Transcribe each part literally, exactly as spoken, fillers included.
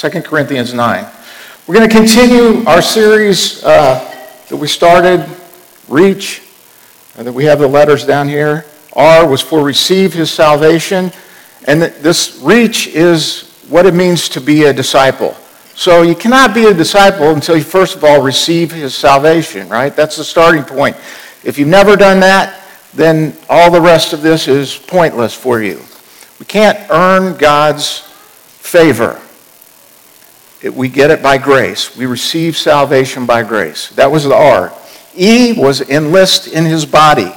Second Corinthians nine. We're going to continue our series uh, that we started, Reach, and that we have the letters down here. R was for receive his salvation. And this reach is what it means to be a disciple. So you cannot be a disciple until you, first of all, receive his salvation, right? That's the starting point. If you've never done that, then all the rest of this is pointless for you. We can't earn God's favor. It, we get it by grace. We receive salvation by grace. That was the R. E was enlist in his body.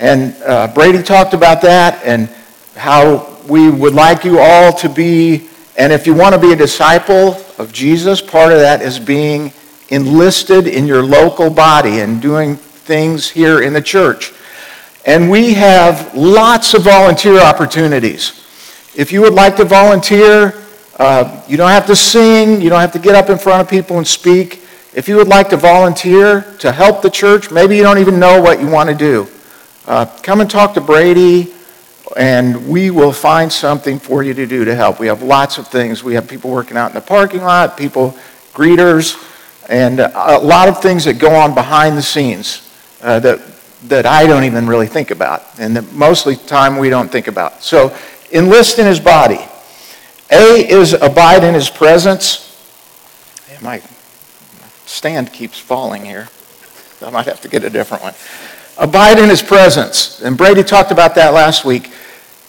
And uh, Brady talked about that and how we would like you all to be, and if you want to be a disciple of Jesus, part of that is being enlisted in your local body and doing things here in the church. And we have lots of volunteer opportunities. If you would like to volunteer, uh, you don't have to sing, you don't have to get up in front of people and speak. If you would like to volunteer to help the church, maybe you don't even know what you want to do, uh, come and talk to Brady, and we will find something for you to do to help. We have lots of things. We have people working out in the parking lot, people, greeters, and a lot of things that go on behind the scenes uh, that that I don't even really think about, and that mostly time we don't think about. So enlist in his body. A is abide in his presence. Yeah, my, my stand keeps falling here. I might have to get a different one. Abide in his presence. And Brady talked about that last week.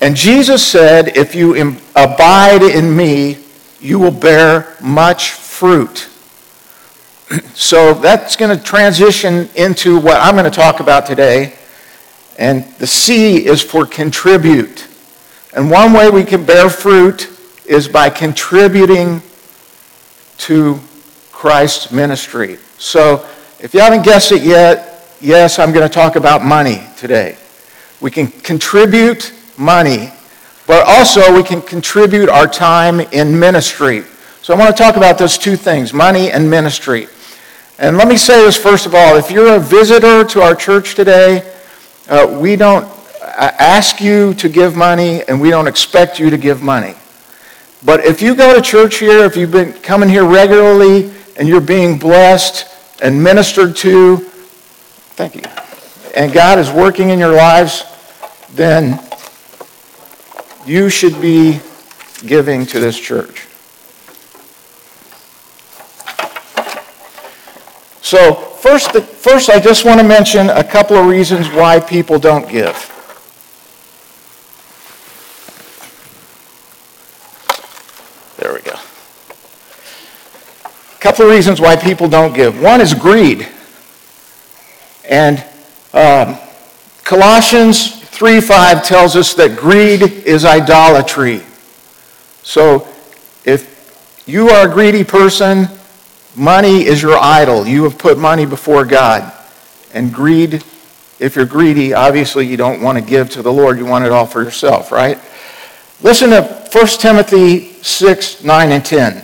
And Jesus said, if you im- abide in me, you will bear much fruit. So that's going to transition into what I'm going to talk about today. And the C is for contribute. And one way we can bear fruit is by contributing to Christ's ministry. So if you haven't guessed it yet, yes, I'm going to talk about money today. We can contribute money, but also we can contribute our time in ministry. So I want to talk about those two things, money and ministry. And let me say this first of all, if you're a visitor to our church today, uh, we don't ask you to give money and we don't expect you to give money. But if you go to church here, if you've been coming here regularly and you're being blessed and ministered to, thank you, and God is working in your lives, then you should be giving to this church. So first, the, first, I just want to mention a couple of reasons why people don't give. There we go. A couple of reasons why people don't give. One is greed. And um, Colossians three five tells us that greed is idolatry. So if you are a greedy person, money is your idol. You have put money before God. And greed, if you're greedy, obviously you don't want to give to the Lord. You want it all for yourself, right? Listen to First Timothy six, nine, and ten.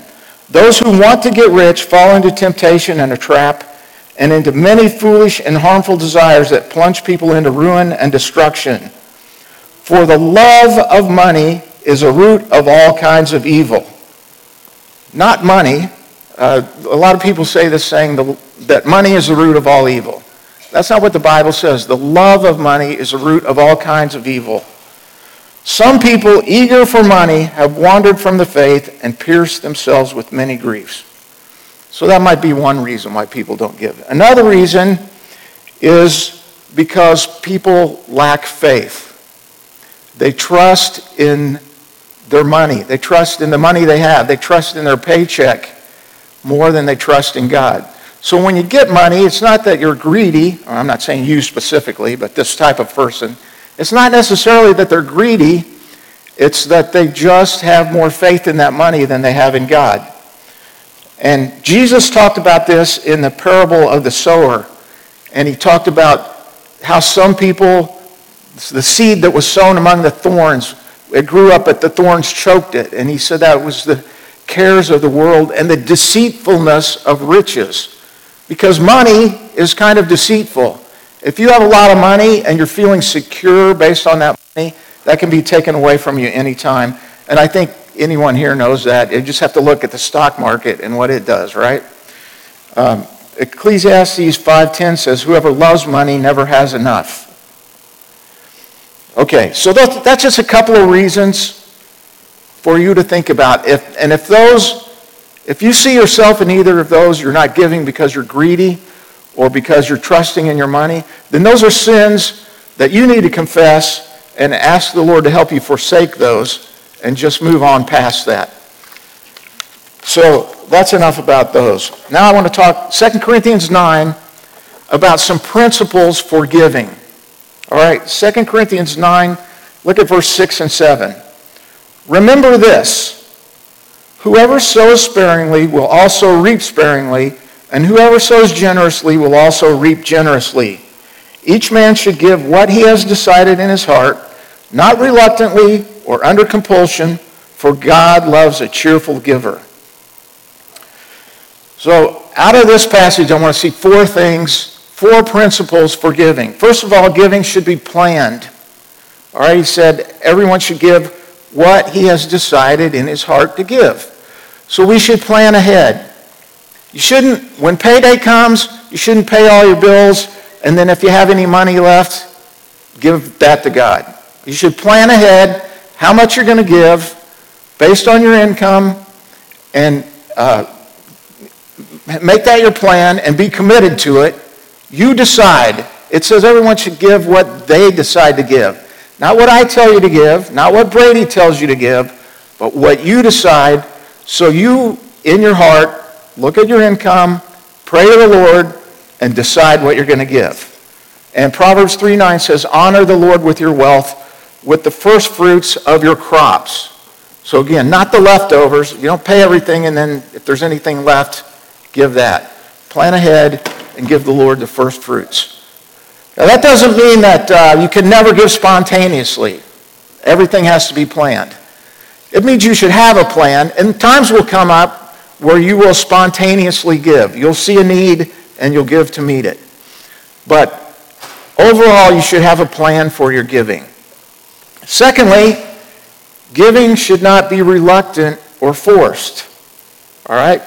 Those who want to get rich fall into temptation and a trap and into many foolish and harmful desires that plunge people into ruin and destruction. For the love of money is a root of all kinds of evil. Not money. Uh, a lot of people say this saying the, that money is the root of all evil. That's not what the Bible says. The love of money is the root of all kinds of evil. Some people eager for money have wandered from the faith and pierced themselves with many griefs. So that might be one reason why people don't give. Another reason is because people lack faith. They trust in their money. They trust in the money they have. They trust in their paycheck more than they trust in God. So when you get money, it's not that you're greedy, or I'm not saying you specifically, but this type of person. It's not necessarily that they're greedy. It's that they just have more faith in that money than they have in God. And Jesus talked about this in the parable of the sower. And he talked about how some people, the seed that was sown among the thorns, it grew up, but the thorns choked it. And he said that was the cares of the world and the deceitfulness of riches, because money is kind of deceitful. If you have a lot of money and you're feeling secure based on that money, that can be taken away from you anytime. And I think anyone here knows that. You just have to look at the stock market and what it does, right? Um, Ecclesiastes five ten says, whoever loves money never has enough. Okay, so that's, that's just a couple of reasons for you to think about. If, and if those, if you see yourself in either of those, you're not giving because you're greedy or because you're trusting in your money, then those are sins that you need to confess and ask the Lord to help you forsake those and just move on past that. So that's enough about those. Now I want to talk Second Corinthians nine about some principles for giving. All right, Second Corinthians nine, look at verse six and seven. Remember this, whoever sows sparingly will also reap sparingly, and whoever sows generously will also reap generously. Each man should give what he has decided in his heart, not reluctantly or under compulsion, for God loves a cheerful giver. So out of this passage, I want to see four things, four principles for giving. First of all, giving should be planned. All right, he said everyone should give what he has decided in his heart to give. So we should plan ahead. You shouldn't, when payday comes, you shouldn't pay all your bills, and then if you have any money left, give that to God. You should plan ahead how much you're going to give based on your income, and uh, make that your plan and be committed to it. You decide. It says everyone should give what they decide to give. Not what I tell you to give, not what Brady tells you to give, but what you decide. So you, in your heart, look at your income, pray to the Lord, and decide what you're going to give. And Proverbs three nine says, honor the Lord with your wealth, with the first fruits of your crops. So again, not the leftovers. You don't pay everything, and then if there's anything left, give that. Plan ahead and give the Lord the first fruits. Now that doesn't mean that uh, you can never give spontaneously. Everything has to be planned. It means you should have a plan, and times will come up where you will spontaneously give. You'll see a need, and you'll give to meet it. But overall, you should have a plan for your giving. Secondly, giving should not be reluctant or forced. All right?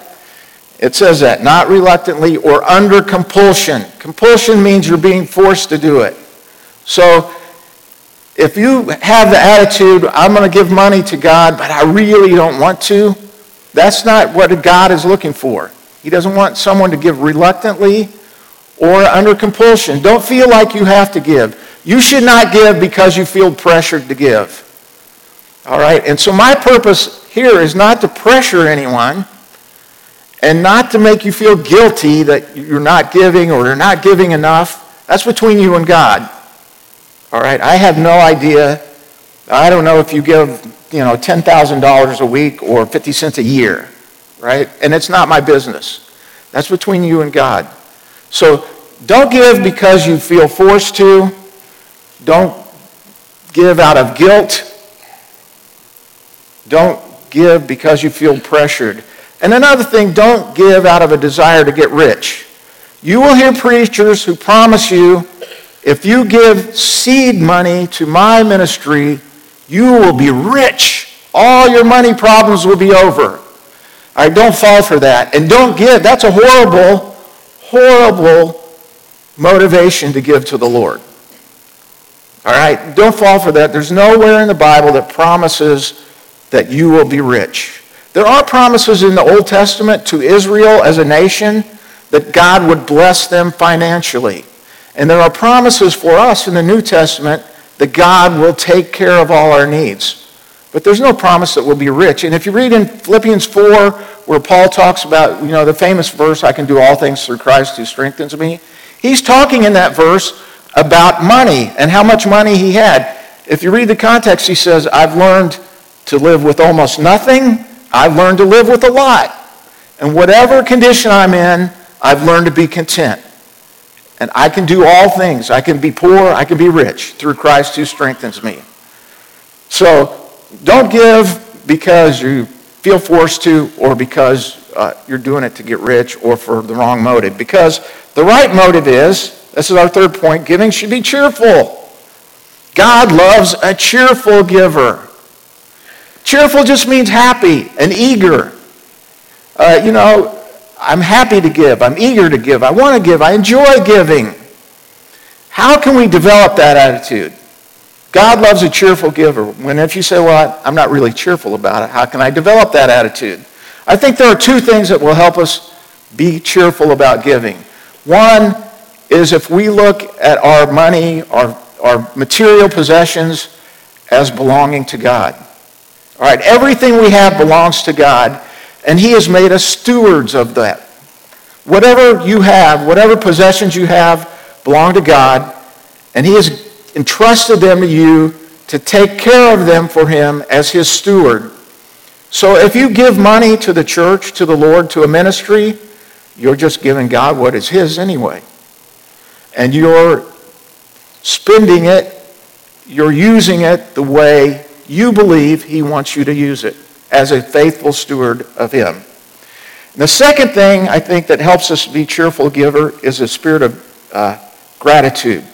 It says that, not reluctantly or under compulsion. Compulsion means you're being forced to do it. So if you have the attitude, I'm going to give money to God, but I really don't want to, that's not what God is looking for. He doesn't want someone to give reluctantly or under compulsion. Don't feel like you have to give. You should not give because you feel pressured to give. All right? And so my purpose here is not to pressure anyone, and not to make you feel guilty that you're not giving or you're not giving enough. That's between you and God. All right? I have no idea. I don't know if you give, you know, ten thousand dollars a week or fifty cents a year, right? And it's not my business. That's between you and God. So don't give because you feel forced to. Don't give out of guilt. Don't give because you feel pressured. And another thing, don't give out of a desire to get rich. You will hear preachers who promise you, if you give seed money to my ministry, you will be rich. All your money problems will be over. All right, don't fall for that. And don't give. That's a horrible, horrible motivation to give to the Lord. All right, don't fall for that. There's nowhere in the Bible that promises that you will be rich. There are promises in the Old Testament to Israel as a nation that God would bless them financially. And there are promises for us in the New Testament that God will take care of all our needs. But there's no promise that we'll be rich. And if you read in Philippians four, where Paul talks about, you know, the famous verse, I can do all things through Christ who strengthens me, he's talking in that verse about money and how much money he had. If you read the context, he says, I've learned to live with almost nothing. I've learned to live with a lot. And whatever condition I'm in, I've learned to be content. And I can do all things. I can be poor. I can be rich through Christ who strengthens me. So don't give because you feel forced to or because uh, you're doing it to get rich or for the wrong motive. Because the right motive is, this is our third point, giving should be cheerful. God loves a cheerful giver. Cheerful just means happy and eager. Uh, you know, I'm happy to give. I'm eager to give. I want to give. I enjoy giving. How can we develop that attitude? God loves a cheerful giver. When if you say, well, I'm not really cheerful about it, how can I develop that attitude? I think there are two things that will help us be cheerful about giving. One is if we look at our money, our, our material possessions as belonging to God. All right, everything we have belongs to God, and he has made us stewards of that. Whatever you have, whatever possessions you have, belong to God, and he has entrusted them to you to take care of them for him as his steward. So if you give money to the church, to the Lord, to a ministry, you're just giving God what is his anyway. And you're spending it, you're using it the way you believe he wants you to use it, as a faithful steward of him. And the second thing I think that helps us be cheerful giver is a spirit of uh, gratitude.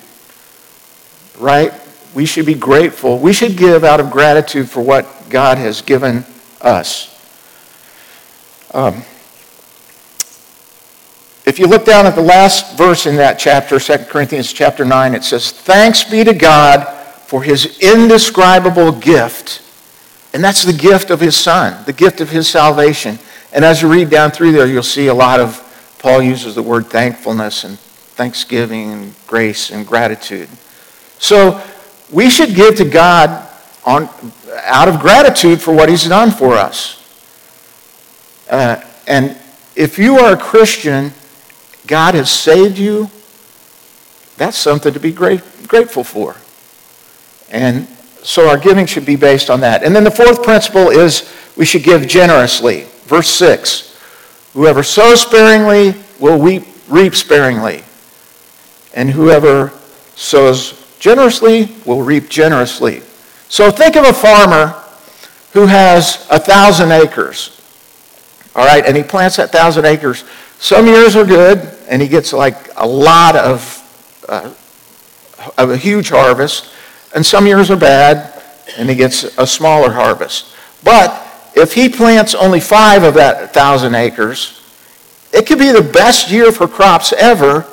Right? We should be grateful. We should give out of gratitude for what God has given us. Um, if you look down at the last verse in that chapter, Second Corinthians chapter nine, it says, "Thanks be to God for his indescribable gift." And that's the gift of his son, the gift of his salvation. And as you read down through there, you'll see a lot of, Paul uses the word thankfulness and thanksgiving and grace and gratitude. So we should give to God on, out of gratitude for what he's done for us. Uh, and if you are a Christian, God has saved you. That's something to be great, grateful for. And so our giving should be based on that. And then the fourth principle is we should give generously. Verse six, whoever sows sparingly will reap, reap sparingly. And whoever sows generously will reap generously. So think of a farmer who has a thousand acres. All right, and he plants that thousand acres. Some years are good, and he gets like a lot of, uh, of a huge harvest. And some years are bad, and he gets a smaller harvest. But if he plants only five of that thousand acres, it could be the best year for crops ever.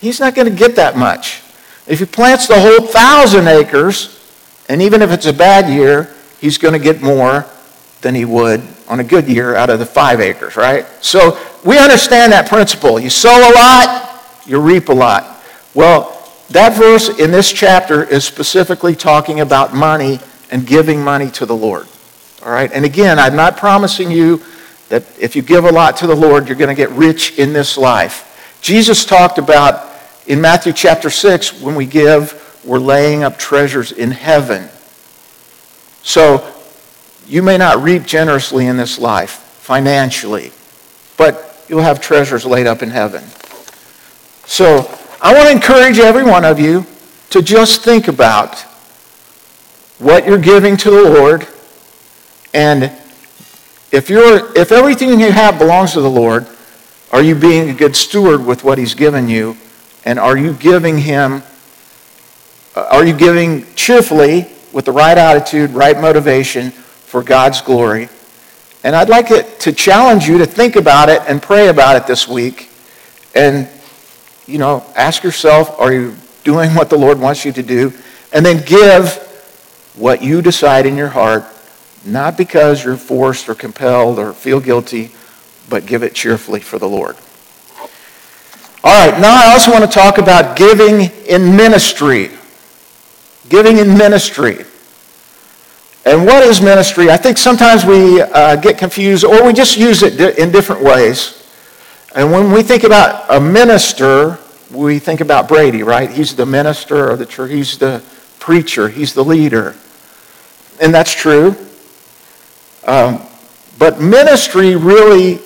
He's not going to get that much. If he plants the whole thousand acres, and even if it's a bad year, he's going to get more than he would on a good year out of the five acres, right? So we understand that principle. You sow a lot, you reap a lot. Well, that verse in this chapter is specifically talking about money and giving money to the Lord, all right? And again, I'm not promising you that if you give a lot to the Lord, you're going to get rich in this life. Jesus talked about in Matthew chapter six, when we give, we're laying up treasures in heaven. So you may not reap generously in this life, financially, but you'll have treasures laid up in heaven. So I want to encourage every one of you to just think about what you're giving to the Lord, and if you're, if everything you have belongs to the Lord, are you being a good steward with what he's given you? And are you giving him, are you giving cheerfully with the right attitude, right motivation for God's glory? And I'd like it to challenge you to think about it and pray about it this week. And, you know, ask yourself, are you doing what the Lord wants you to do? And then give what you decide in your heart, not because you're forced or compelled or feel guilty, but give it cheerfully for the Lord. All right, now I also want to talk about giving in ministry. Giving in ministry. And what is ministry? I think sometimes we uh, get confused, or we just use it di- in different ways. And when we think about a minister, we think about Brady, right? He's the minister of the church. He's the preacher. He's the leader. And that's true. Um, but ministry really...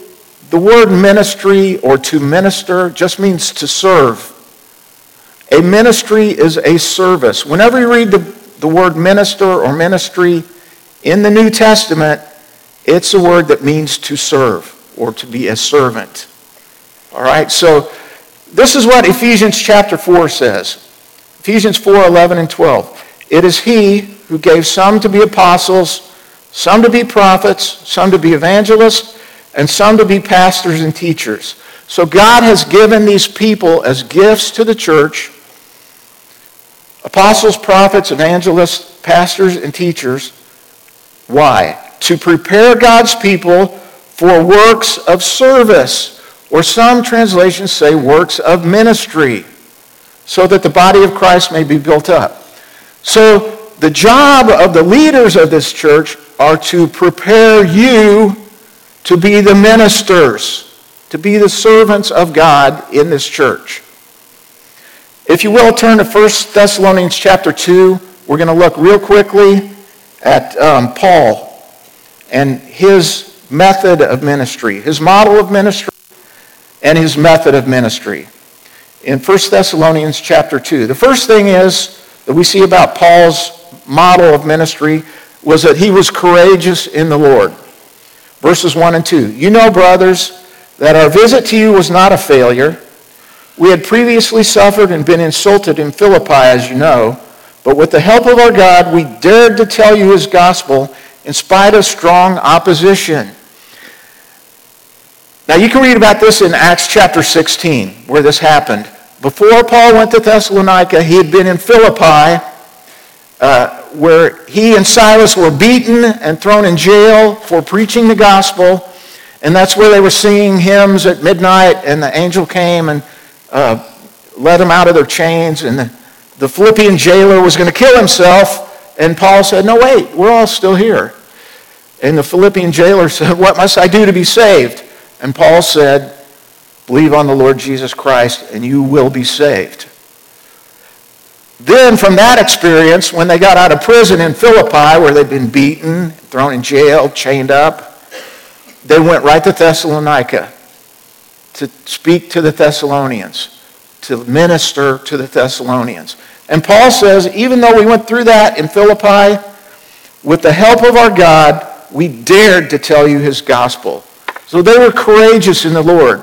The word ministry or to minister just means to serve. A ministry is a service. Whenever you read the, the word minister or ministry in the New Testament, it's a word that means to serve or to be a servant. All right, so this is what Ephesians chapter four says. Ephesians four, eleven and twelve. It is he who gave some to be apostles, some to be prophets, some to be evangelists, and some to be pastors and teachers. So God has given these people as gifts to the church, apostles, prophets, evangelists, pastors, and teachers. Why? To prepare God's people for works of service, or some translations say works of ministry, so that the body of Christ may be built up. So the job of the leaders of this church are to prepare you to be the ministers, to be the servants of God in this church. If you will, turn to First Thessalonians chapter two. We're going to look real quickly at um, Paul and his method of ministry, his model of ministry, and his method of ministry. In First Thessalonians chapter two. The first thing is that we see about Paul's model of ministry was that he was courageous in the Lord. Verses one and two. You know, brothers, that our visit to you was not a failure. We had previously suffered and been insulted in Philippi, as you know, but with the help of our God, we dared to tell you his gospel in spite of strong opposition. Now, you can read about this in Acts chapter sixteen, where this happened. Before Paul went to Thessalonica, he had been in Philippi, uh, where he and Silas were beaten and thrown in jail for preaching the gospel, and that's where they were singing hymns at midnight, and the angel came and uh, let them out of their chains, and the, the Philippian jailer was going to kill himself, and Paul said, no, wait, we're all still here. And the Philippian jailer said, what must I do to be saved? And Paul said, believe on the Lord Jesus Christ and you will be saved. Then from that experience, when they got out of prison in Philippi, where they'd been beaten, thrown in jail, chained up, they went right to Thessalonica to speak to the Thessalonians, to minister to the Thessalonians. And Paul says, even though we went through that in Philippi, with the help of our God, we dared to tell you his gospel. So they were courageous in the Lord.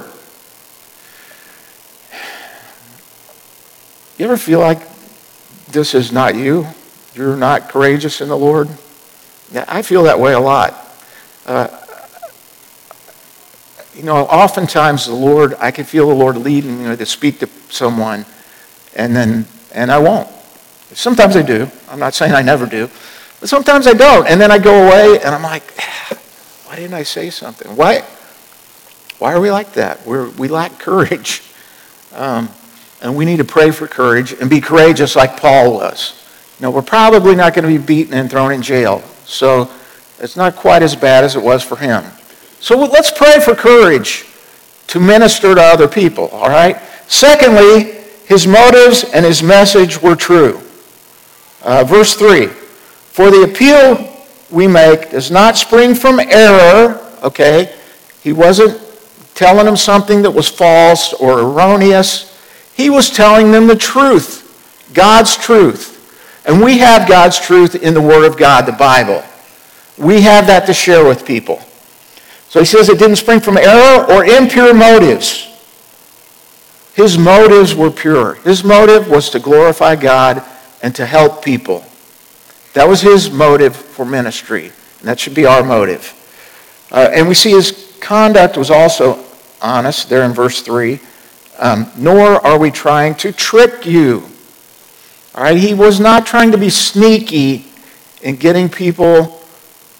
You ever feel like this is not you? You're not courageous in the Lord? Yeah, I feel that way a lot. Uh, you know, oftentimes the Lord, I can feel the Lord leading me to speak to someone, and then and I won't. Sometimes I do. I'm not saying I never do. But sometimes I don't. And then I go away, and I'm like, why didn't I say something? Why? Why are we like that? We're, we lack courage, um, and we need to pray for courage and be courageous like Paul was. You know, we're probably not going to be beaten and thrown in jail, so it's not quite as bad as it was for him. So let's pray for courage to minister to other people. All right. Secondly, his motives and his message were true. Uh, verse three: for the appeal we make does not spring from error. Okay, he wasn't telling them something that was false or erroneous. He was telling them the truth, God's truth. And we have God's truth in the Word of God, the Bible. We have that to share with people. So he says it didn't spring from error or impure motives. His motives were pure. His motive was to glorify God and to help people. That was his motive for ministry, and that should be our motive. Uh, and we see his conduct was also honest there in verse three. Um, Nor are we trying to trick you. All right, he was not trying to be sneaky in getting people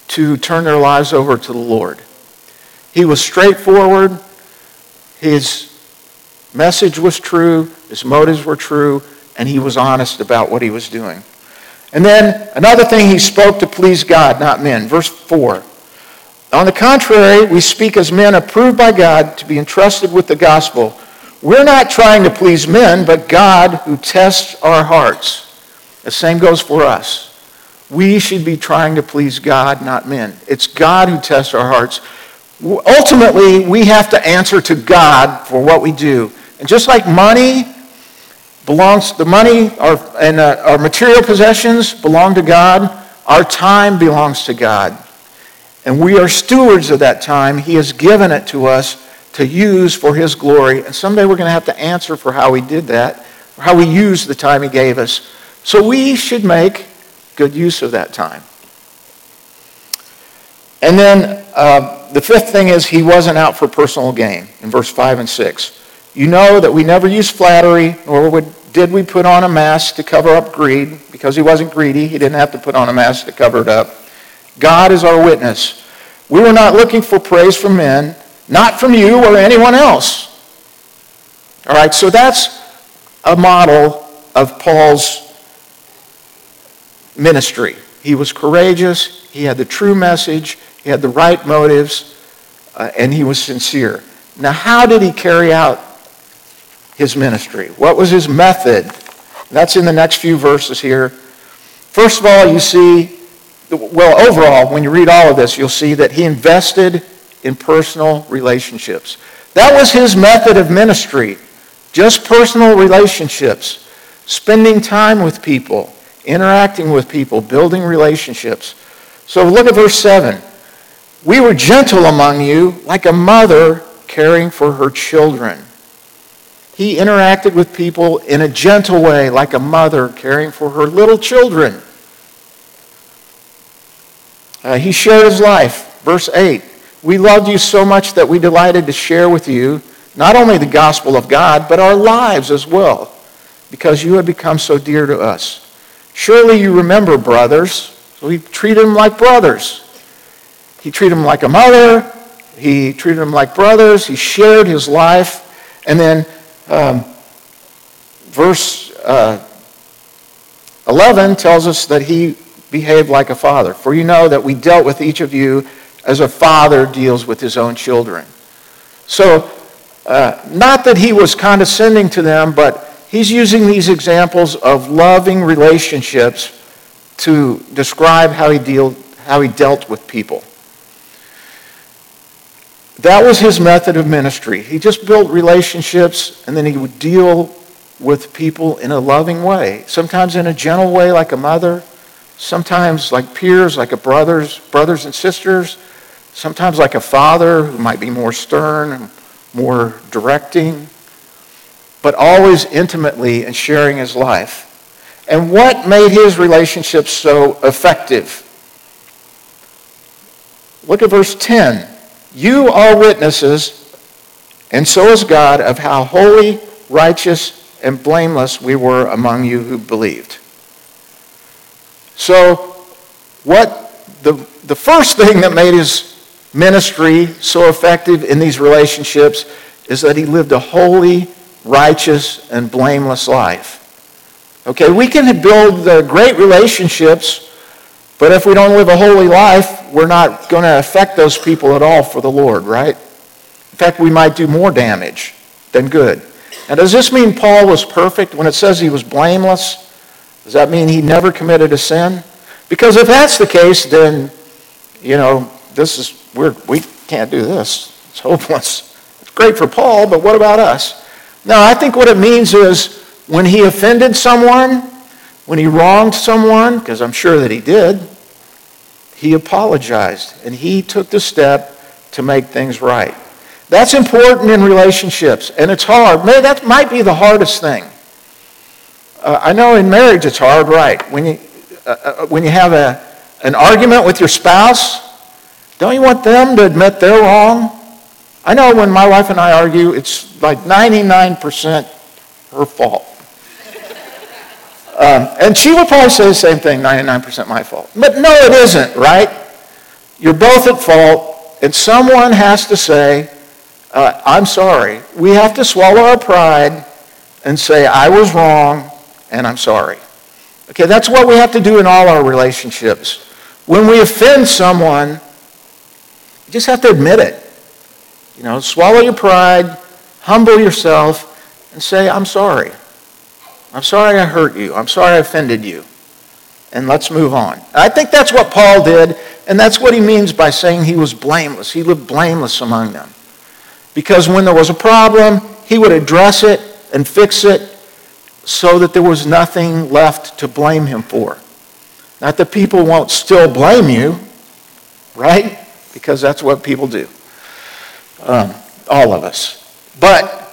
to turn their lives over to the Lord. He was straightforward. His message was true. His motives were true. And he was honest about what he was doing. And then another thing, he spoke to please God, not men. Verse four. On the contrary, we speak as men approved by God to be entrusted with the gospel. We're not trying to please men, but God who tests our hearts. The same goes for us. We should be trying to please God, not men. It's God who tests our hearts. Ultimately, we have to answer to God for what we do. And just like money belongs, the money our, and uh, our material possessions belong to God. Our time belongs to God. And we are stewards of that time. He has given it to us to use for his glory. And someday we're going to have to answer for how we did that, or how we used the time he gave us. So we should make good use of that time. And then uh, the fifth thing is he wasn't out for personal gain in verse five and six. You know that we never used flattery, nor would, did we put on a mask to cover up greed, because he wasn't greedy. He didn't have to put on a mask to cover it up. God is our witness. We were not looking for praise from men, not from you or anyone else. All right, so that's a model of Paul's ministry. He was courageous, he had the true message, he had the right motives, uh, and he was sincere. Now, how did he carry out his ministry? What was his method? That's in the next few verses here. First of all, you see, well, overall, when you read all of this, you'll see that he invested in personal relationships. That was his method of ministry, just personal relationships, spending time with people, interacting with people, building relationships. So look at verse seven. We were gentle among you, like a mother caring for her children. He interacted with people in a gentle way, like a mother caring for her little children. Uh, he shared his life. Verse eight, we loved you so much that we delighted to share with you not only the gospel of God, but our lives as well, because you had become so dear to us. Surely you remember, brothers. So he treated them like brothers. He treated them like a mother. He treated them like brothers. He shared his life. And then um, verse uh, eleven tells us that he behaved like a father. For you know that we dealt with each of you as a father deals with his own children. So uh, not that he was condescending to them, but he's using these examples of loving relationships to describe how he deal, how he dealt with people. That was his method of ministry. He just built relationships, and then he would deal with people in a loving way, sometimes in a gentle way like a mother, sometimes like peers, like a brothers, brothers and sisters, sometimes like a father who might be more stern, more directing, but always intimately and sharing his life. And what made his relationships so effective? Look at verse ten. You are witnesses, and so is God, of how holy, righteous, and blameless we were among you who believed. So what the, the first thing that made his ministry so effective in these relationships is that he lived a holy, righteous, and blameless life. Okay, we can build the great relationships, but if we don't live a holy life, we're not going to affect those people at all for the Lord, right? In fact, we might do more damage than good. Now, does this mean Paul was perfect when it says he was blameless? Does that mean he never committed a sin? Because if that's the case, then, you know, this is weird. We can't do this. It's hopeless. It's great for Paul, but what about us? No, I think what it means is when he offended someone, when he wronged someone, because I'm sure that he did, he apologized and he took the step to make things right. That's important in relationships, and it's hard. Maybe that might be the hardest thing. Uh, I know in marriage it's hard, right? When you uh, when you have a an argument with your spouse, don't you want them to admit they're wrong? I know when my wife and I argue, it's like ninety-nine percent her fault. Um, and she would probably say the same thing, ninety-nine percent my fault. But no, it isn't, right? You're both at fault, and someone has to say, uh, I'm sorry. We have to swallow our pride and say, I was wrong, and I'm sorry. Okay, that's what we have to do in all our relationships. When we offend someone, you just have to admit it. You know, swallow your pride, humble yourself, and say, I'm sorry. I'm sorry I hurt you. I'm sorry I offended you. And let's move on. I think that's what Paul did, and that's what he means by saying he was blameless. He lived blameless among them. Because when there was a problem, he would address it and fix it so that there was nothing left to blame him for. Not that people won't still blame you, right? Because that's what people do. Um, all of us. But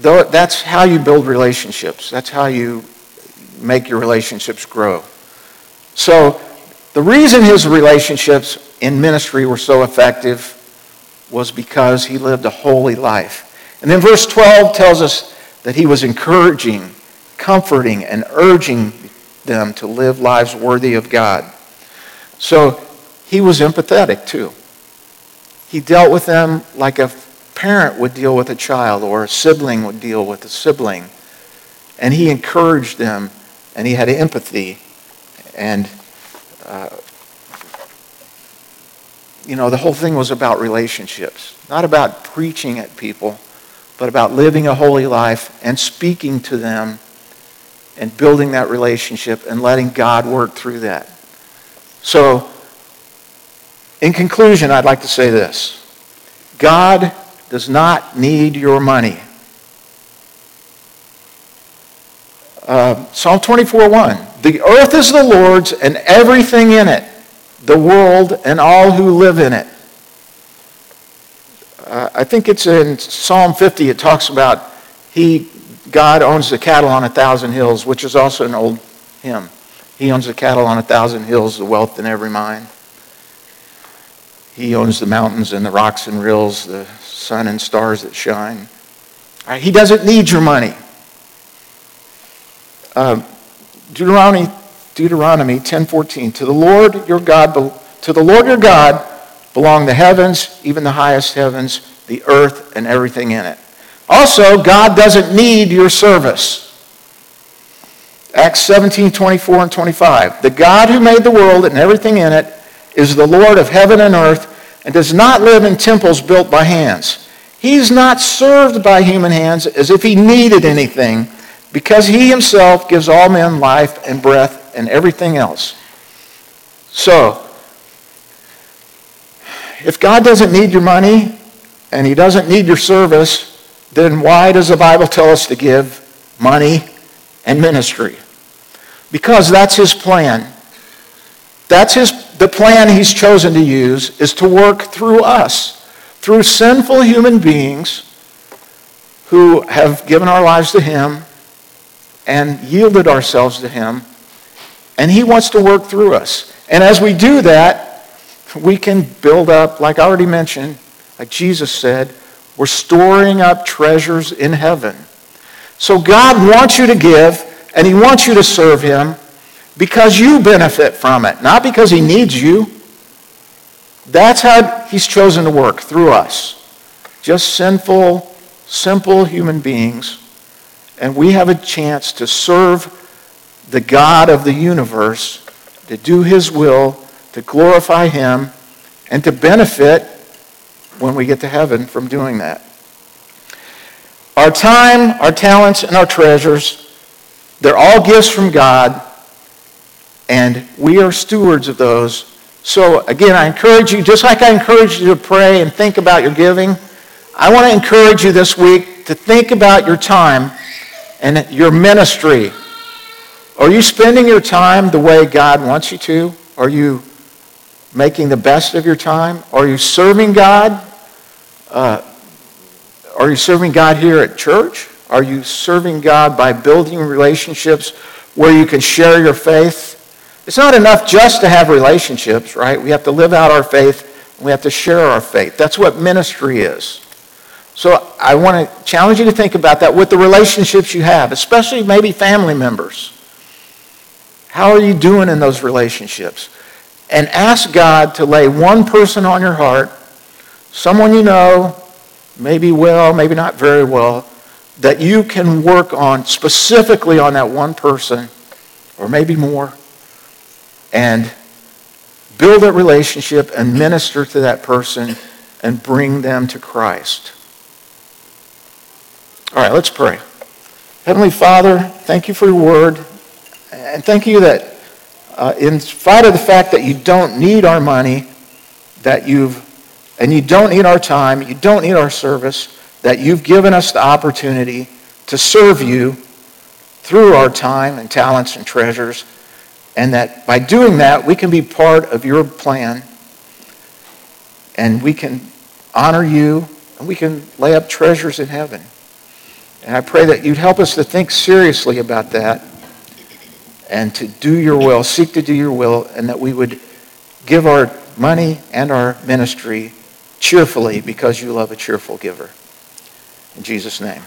though that's how you build relationships. That's how you make your relationships grow. So The reason his relationships in ministry were so effective was because he lived a holy life. And then verse twelve tells us that he was encouraging, comforting, and urging them to live lives worthy of God. So he was empathetic too. He dealt with them like a parent would deal with a child, or a sibling would deal with a sibling. And he encouraged them, and he had empathy. And, uh, you know, the whole thing was about relationships, not about preaching at people, but about living a holy life and speaking to them and building that relationship and letting God work through that. So, in conclusion, I'd like to say this. God does not need your money. Uh, Psalm twenty-four one. The earth is the Lord's and everything in it, the world and all who live in it. Uh, I think it's in Psalm fifty, it talks about he, God owns the cattle on a thousand hills, which is also an old hymn. He owns the cattle on a thousand hills, the wealth in every mine. He owns the mountains and the rocks and rills, the sun and stars that shine. Right, he doesn't need your money. Uh, Deuteronomy Deuteronomy ten fourteen. To the Lord your God, to the Lord your God belong the heavens, even the highest heavens, the earth, and everything in it. Also, God doesn't need your service. Acts seventeen, twenty-four and twenty-five. The God who made the world and everything in it is the Lord of heaven and earth, and does not live in temples built by hands. He's not served by human hands as if he needed anything, because he himself gives all men life and breath and everything else. So, if God doesn't need your money and he doesn't need your service, then why does the Bible tell us to give money and ministry? Because that's his plan. That's his the plan he's chosen to use, is to work through us, through sinful human beings who have given our lives to him and yielded ourselves to him, and he wants to work through us. And as we do that, we can build up, like I already mentioned, like Jesus said, we're storing up treasures in heaven. So God wants you to give, and he wants you to serve him because you benefit from it, not because he needs you. That's how he's chosen to work, through us. Just sinful, simple human beings. And we have a chance to serve the God of the universe, to do his will, to glorify him, and to benefit when we get to heaven from doing that. Our time, our talents, and our treasures, they're all gifts from God, and we are stewards of those. So again, I encourage you, just like I encourage you to pray and think about your giving, I want to encourage you this week to think about your time and your ministry. Are you spending your time the way God wants you to? Are you making the best of your time? Are you serving God? Uh, are you serving God here at church? Are you serving God by building relationships where you can share your faith? It's not enough just to have relationships, right? We have to live out our faith, and we have to share our faith. That's what ministry is. So I want to challenge you to think about that with the relationships you have, especially maybe family members. How are you doing in those relationships? And ask God to lay one person on your heart, someone you know, maybe well, maybe not very well, that you can work on specifically on that one person, or maybe more, and build a relationship and minister to that person and bring them to Christ. All right, let's pray. Heavenly Father, thank you for your word. And thank you that uh, in spite of the fact that you don't need our money, that you've, and you don't need our time, you don't need our service, that you've given us the opportunity to serve you through our time and talents and treasures, and that by doing that, we can be part of your plan, and we can honor you, and we can lay up treasures in heaven. And I pray that you'd help us to think seriously about that and to do your will, seek to do your will, and that we would give our money and our ministry cheerfully because you love a cheerful giver. In Jesus' name.